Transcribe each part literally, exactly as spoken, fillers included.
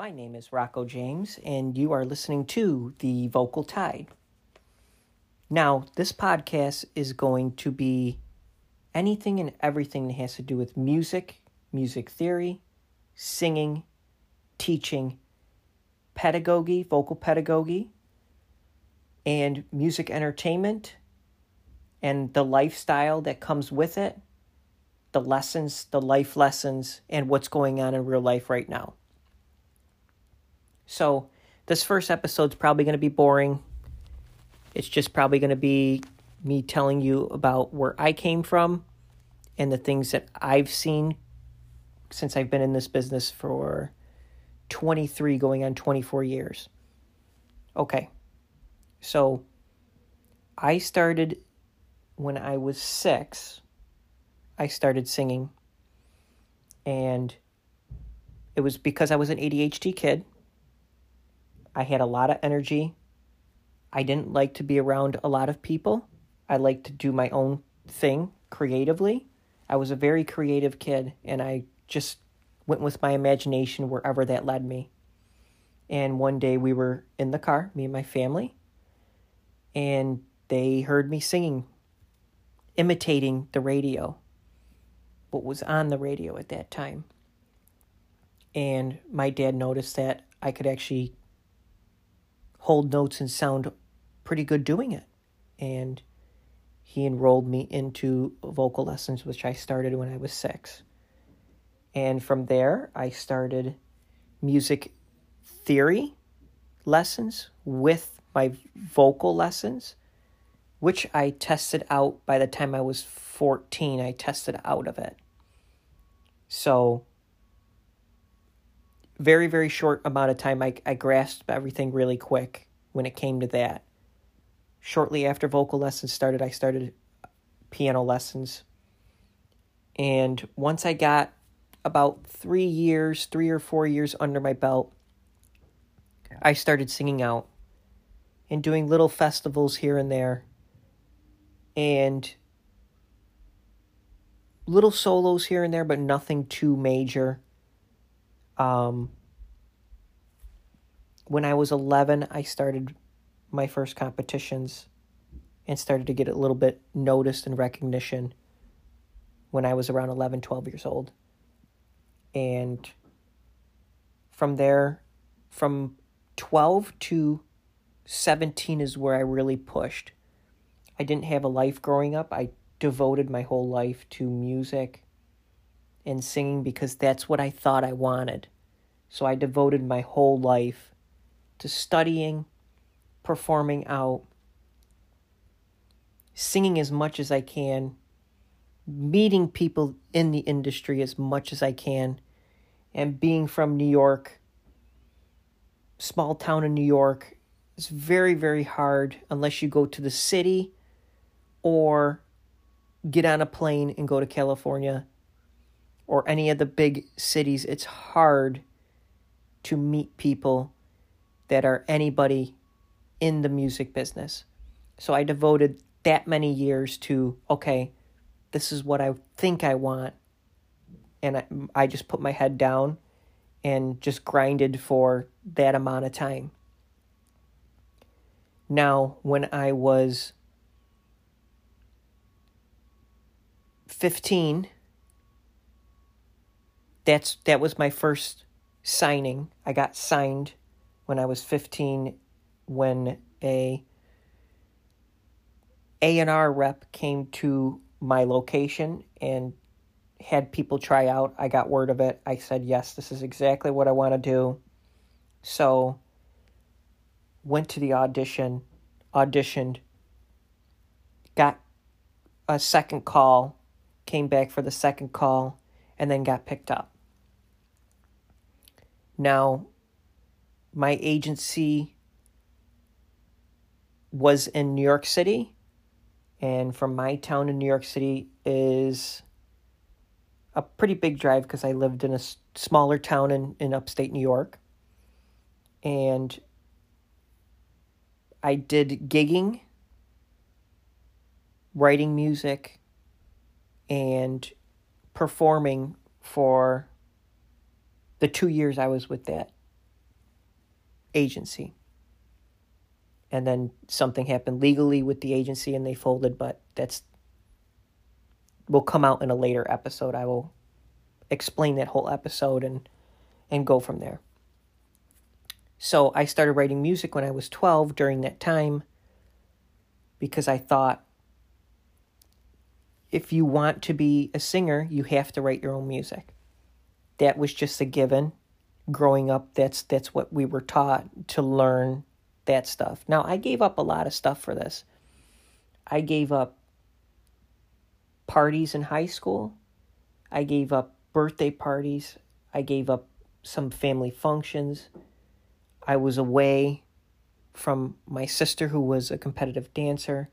My name is Rocco James, and you are listening to The Vocal Tide. Now, this podcast is going to be anything and everything that has to do with music, music theory, singing, teaching, pedagogy, vocal pedagogy, and music entertainment, and the lifestyle that comes with it, the lessons, the life lessons, and what's going on in real life right now. So this first episode's probably going to be boring. It's just probably going to be me telling you about where I came from and the things that I've seen since I've been in this business for twenty-three going on twenty-four years. Okay. So I started when I was six. I started singing, and it was because I was an A D H D kid. I had a lot of energy. I didn't like to be around a lot of people. I liked to do my own thing creatively. I was a very creative kid, and I just went with my imagination wherever that led me. And one day we were in the car, me and my family, and they heard me singing, imitating the radio, what was on the radio at that time. And my dad noticed that I could actually hold notes and sound pretty good doing it. And he enrolled me into vocal lessons, which I started when I was six. And from there, I started music theory lessons with my vocal lessons, which I tested out by the time I was fourteen. I tested out of it. So very, very short amount of time, I, I grasped everything really quick when it came to that. Shortly after vocal lessons started, I started piano lessons. And once I got about three years, three or four years under my belt, I started singing out and doing little festivals here and there and little solos here and there, but nothing too major. Um, when I was eleven, I started my first competitions and started to get a little bit noticed and recognition when I was around eleven, twelve years old. And from there, from twelve to seventeen is where I really pushed. I didn't have a life growing up. I devoted my whole life to music and singing because that's what I thought I wanted. So I devoted my whole life to studying, performing out, singing as much as I can, meeting people in the industry as much as I can, and being from New York, small town in New York, it's very, very hard unless you go to the city or get on a plane and go to California or any of the big cities. It's hard to meet people that are anybody in the music business. So I devoted that many years to, okay, this is what I think I want. And I, I just put my head down and just grinded for that amount of time. Now, when I was fifteen... That's that was my first signing. I got signed when I was fifteen when a A and R rep came to my location and had people try out. I got word of it. I said, yes, this is exactly what I want to do. So went to the audition, auditioned, got a second call, came back for the second call, and then got picked up. Now, my agency was in New York City, and from my town to New York City is a pretty big drive because I lived in a smaller town in, in upstate New York. And I did gigging, writing music, and performing for the two years I was with that agency. And then something happened legally with the agency and they folded, but that's will come out in a later episode. I will explain that whole episode and and go from there. So I started writing music when I was twelve during that time because I thought if you want to be a singer, you have to write your own music. That was just a given. Growing up, that's that's what we were taught to learn that stuff. Now, I gave up a lot of stuff for this. I gave up parties in high school. I gave up birthday parties. I gave up some family functions. I was away from my sister who was a competitive dancer.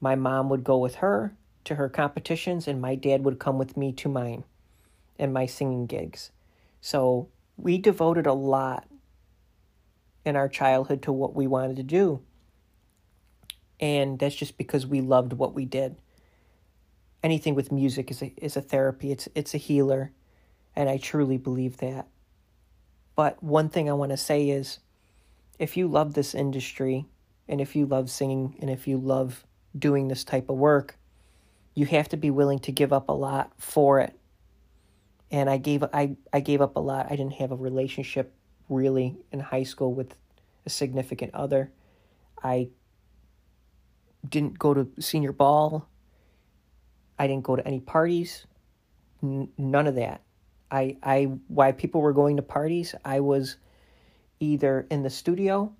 My mom would go with her to her competitions and my dad would come with me to mine and my singing gigs. So we devoted a lot in our childhood to what we wanted to do. And that's just because we loved what we did. Anything with music is a, is a therapy. It's, it's a healer. And I truly believe that. But one thing I want to say is, if you love this industry, and if you love singing, and if you love doing this type of work, you have to be willing to give up a lot for it. And I gave I, I gave up a lot. I didn't have a relationship really in high school with a significant other. I didn't go to senior ball. I didn't go to any parties. N- none of that. I, I, while people were going to parties, I was either in the studio,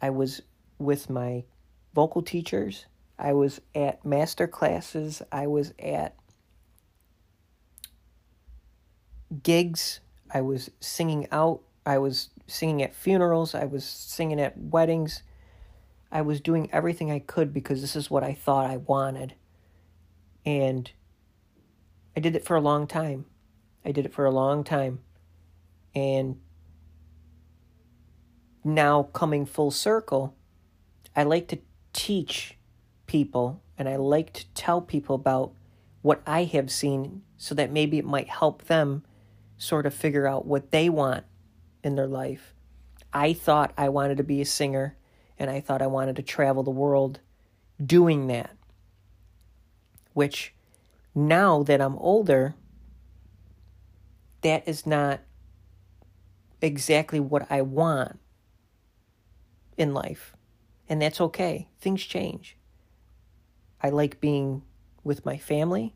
I was with my vocal teachers, I was at master classes, I was at gigs, I was singing out, I was singing at funerals, I was singing at weddings. I was doing everything I could because this is what I thought I wanted. And I did it for a long time. I did it for a long time. And now coming full circle, I like to teach people and I like to tell people about what I have seen so that maybe it might help them sort of figure out what they want in their life. I thought I wanted to be a singer and I thought I wanted to travel the world doing that, which now that I'm older, that is not exactly what I want in life. And that's okay. Things change. I like being with my family.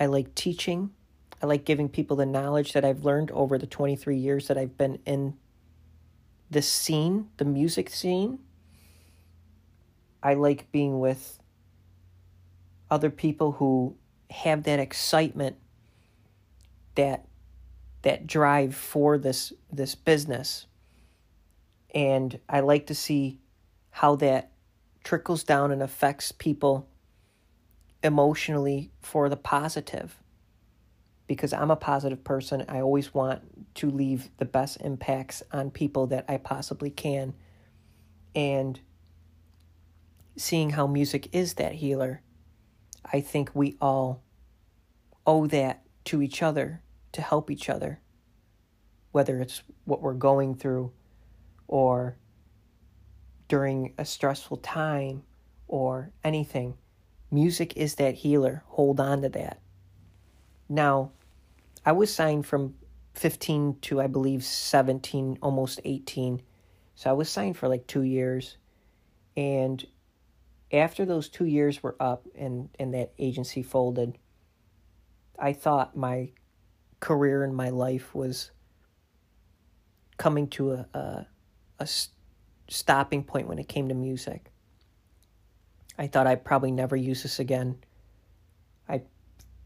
I like teaching. I like giving people the knowledge that I've learned over the twenty-three years that I've been in this scene, the music scene. I like being with other people who have that excitement, that that drive for this this business. And I like to see how that trickles down and affects people emotionally for the positive. Because I'm a positive person, I always want to leave the best impacts on people that I possibly can. And seeing how music is that healer, I think we all owe that to each other, to help each other, whether it's what we're going through or during a stressful time or anything. Music is that healer. Hold on to that. Now, I was signed from fifteen to, I believe, seventeen, almost eighteen. So I was signed for like two years. And after those two years were up and, and that agency folded, I thought my career and my life was coming to a, a, a stopping point when it came to music. I thought I'd probably never use this again. I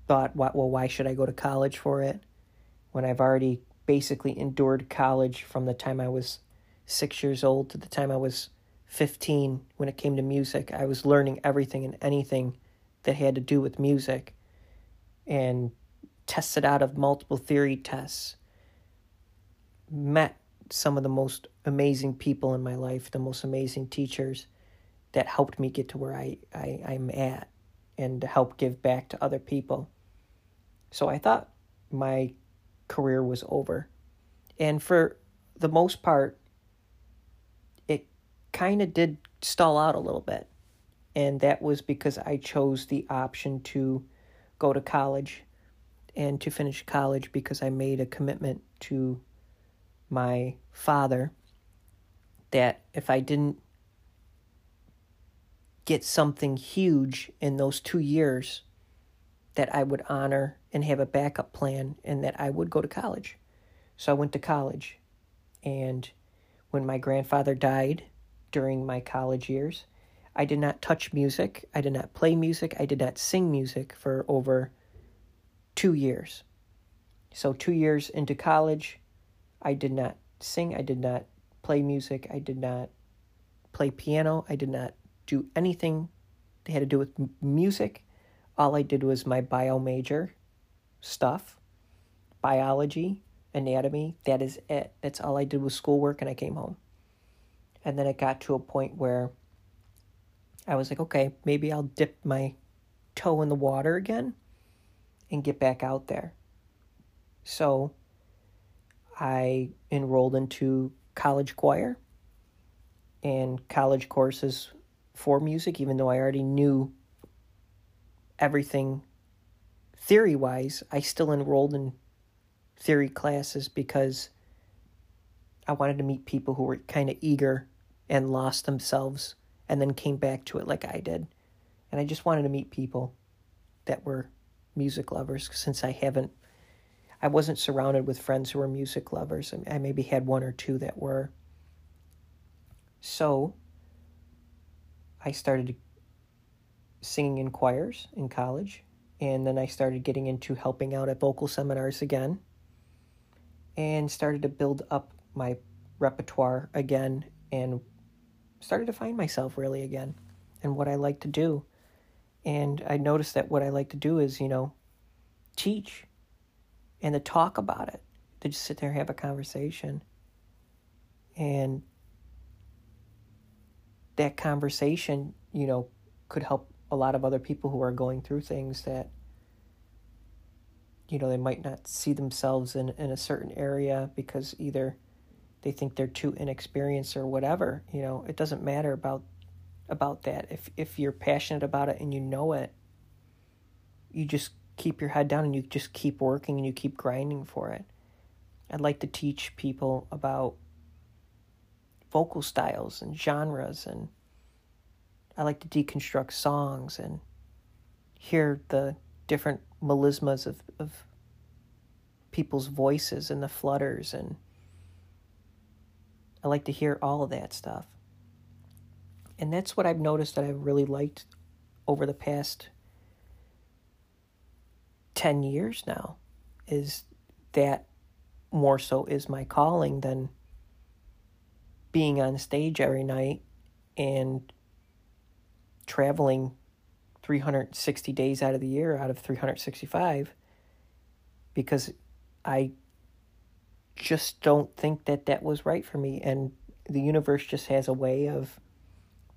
thought, well, why should I go to college for it when I've already basically endured college from the time I was six years old to the time I was fifteen when it came to music. I was learning everything and anything that had to do with music and tested out of multiple theory tests, met some of the most amazing people in my life, the most amazing teachers that helped me get to where I, I, I'm at and to help give back to other people. So I thought my career was over. And for the most part, it kind of did stall out a little bit. And that was because I chose the option to go to college and to finish college because I made a commitment to my father that if I didn't get something huge in those two years, that I would honor and have a backup plan and that I would go to college. So I went to college. And when my grandfather died during my college years, I did not touch music. I did not play music. I did not sing music for over two years. So two years into college, I did not sing. I did not play music. I did not play piano. I did not do anything that had to do with music. All I did was my bio major stuff, biology, anatomy. That is it. That's all I did was schoolwork, and I came home. And then it got to a point where I was like, okay, maybe I'll dip my toe in the water again and get back out there. So I enrolled into college choir and college courses for music, even though I already knew everything theory-wise. I still enrolled in theory classes because I wanted to meet people who were kind of eager and lost themselves and then came back to it like I did. And I just wanted to meet people that were music lovers since I haven't, I wasn't surrounded with friends who were music lovers. I maybe had one or two that were. So I started singing in choirs in college. And then I started getting into helping out at vocal seminars again. And started to build up my repertoire again and started to find myself really again and what I like to do. And I noticed that what I like to do is, you know, teach and to talk about it, to just sit there and have a conversation. And that conversation, you know, could help a lot of other people who are going through things that, you know, they might not see themselves in, in a certain area because either they think they're too inexperienced or whatever. You know, it doesn't matter about about that. If if you're passionate about it and you know it, you just keep your head down and you just keep working and you keep grinding for it. I'd like to teach people about vocal styles and genres, and I like to deconstruct songs and hear the different melismas of, of people's voices and the flutters, and I like to hear all of that stuff. And that's what I've noticed that I've really liked over the past ten years now, is that more so is my calling than being on stage every night and traveling three hundred sixty days out of the year, out of three hundred sixty-five, because I just don't think that that was right for me. And the universe just has a way of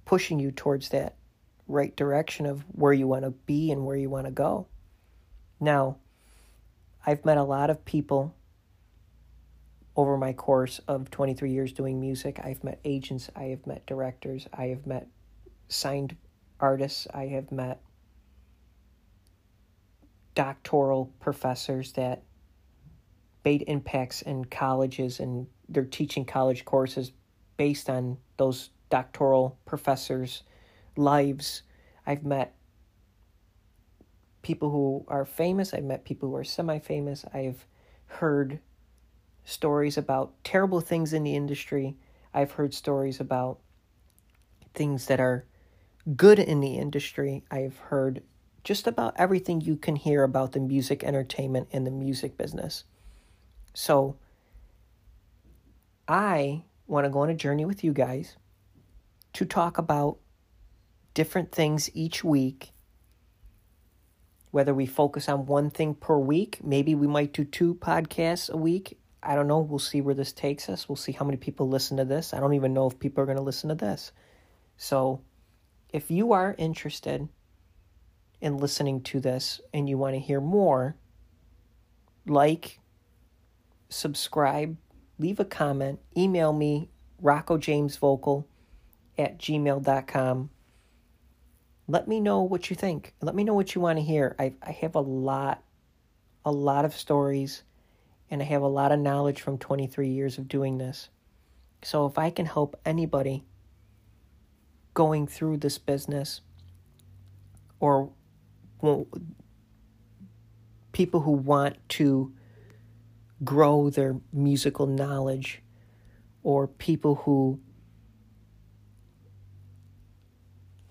pushing you towards that right direction of where you want to be and where you want to go. Now, I've met a lot of people over my course of twenty-three years doing music. I've met agents. I have met directors. I have met signed artists. I have met doctoral professors that made impacts in colleges, and they're teaching college courses based on those doctoral professors' lives. I've met people who are famous. I've met people who are semi-famous. I've heard stories about terrible things in the industry. I've heard stories about things that are good in the industry. I've heard just about everything you can hear about the music entertainment and the music business. So I want to go on a journey with you guys to talk about different things each week, whether we focus on one thing per week. Maybe we might do two podcasts a week. I don't know. We'll see where this takes us. We'll see how many people listen to this. I don't even know if people are going to listen to this. So if you are interested in listening to this and you want to hear more, like, subscribe, leave a comment, email me, roccojamesvocal at gmail dot com. Let me know what you think. Let me know what you want to hear. I, I have a lot, a lot of stories, and I have a lot of knowledge from twenty-three years of doing this. So if I can help anybody going through this business, or people who want to grow their musical knowledge, or people who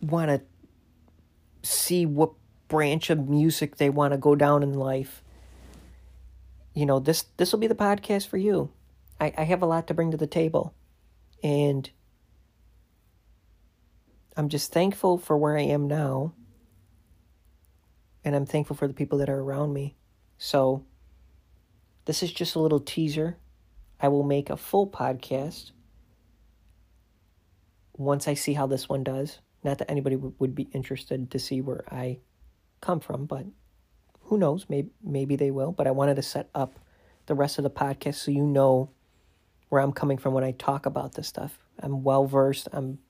want to see what branch of music they want to go down in life, you know, this this will be the podcast for you. I, I have a lot to bring to the table, and I'm just thankful for where I am now, and I'm thankful for the people that are around me. So this is just a little teaser. I will make a full podcast once I see how this one does. Not that anybody w- would be interested to see where I come from, but who knows, maybe, maybe they will. But I wanted to set up the rest of the podcast so you know where I'm coming from when I talk about this stuff. I'm well-versed. I'm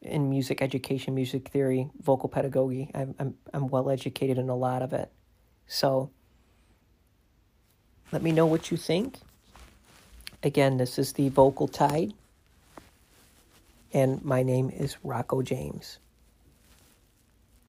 in music education, music theory, vocal pedagogy. I'm I'm, I'm well-educated in a lot of it. So let me know what you think. Again, this is The Vocal Tide, and my name is Rocco James.